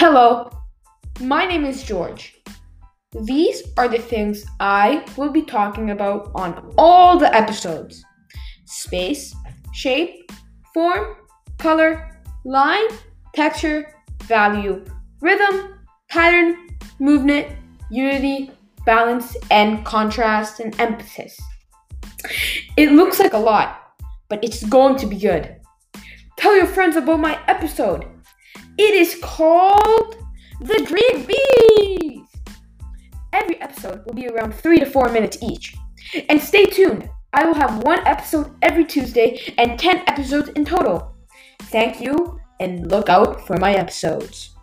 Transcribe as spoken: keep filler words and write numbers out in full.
Hello, my name is George. These are the things I will be talking about on all the episodes: space, shape, form, color, line, texture, value, rhythm, pattern, movement, unity, balance, and contrast and emphasis. It looks like a lot, but it's going to be good. Tell your friends about my episode. It is called The Dream Bees. Every episode will be around three to four minutes each. And stay tuned. I will have one episode every Tuesday and ten episodes in total. Thank you, and look out for my episodes.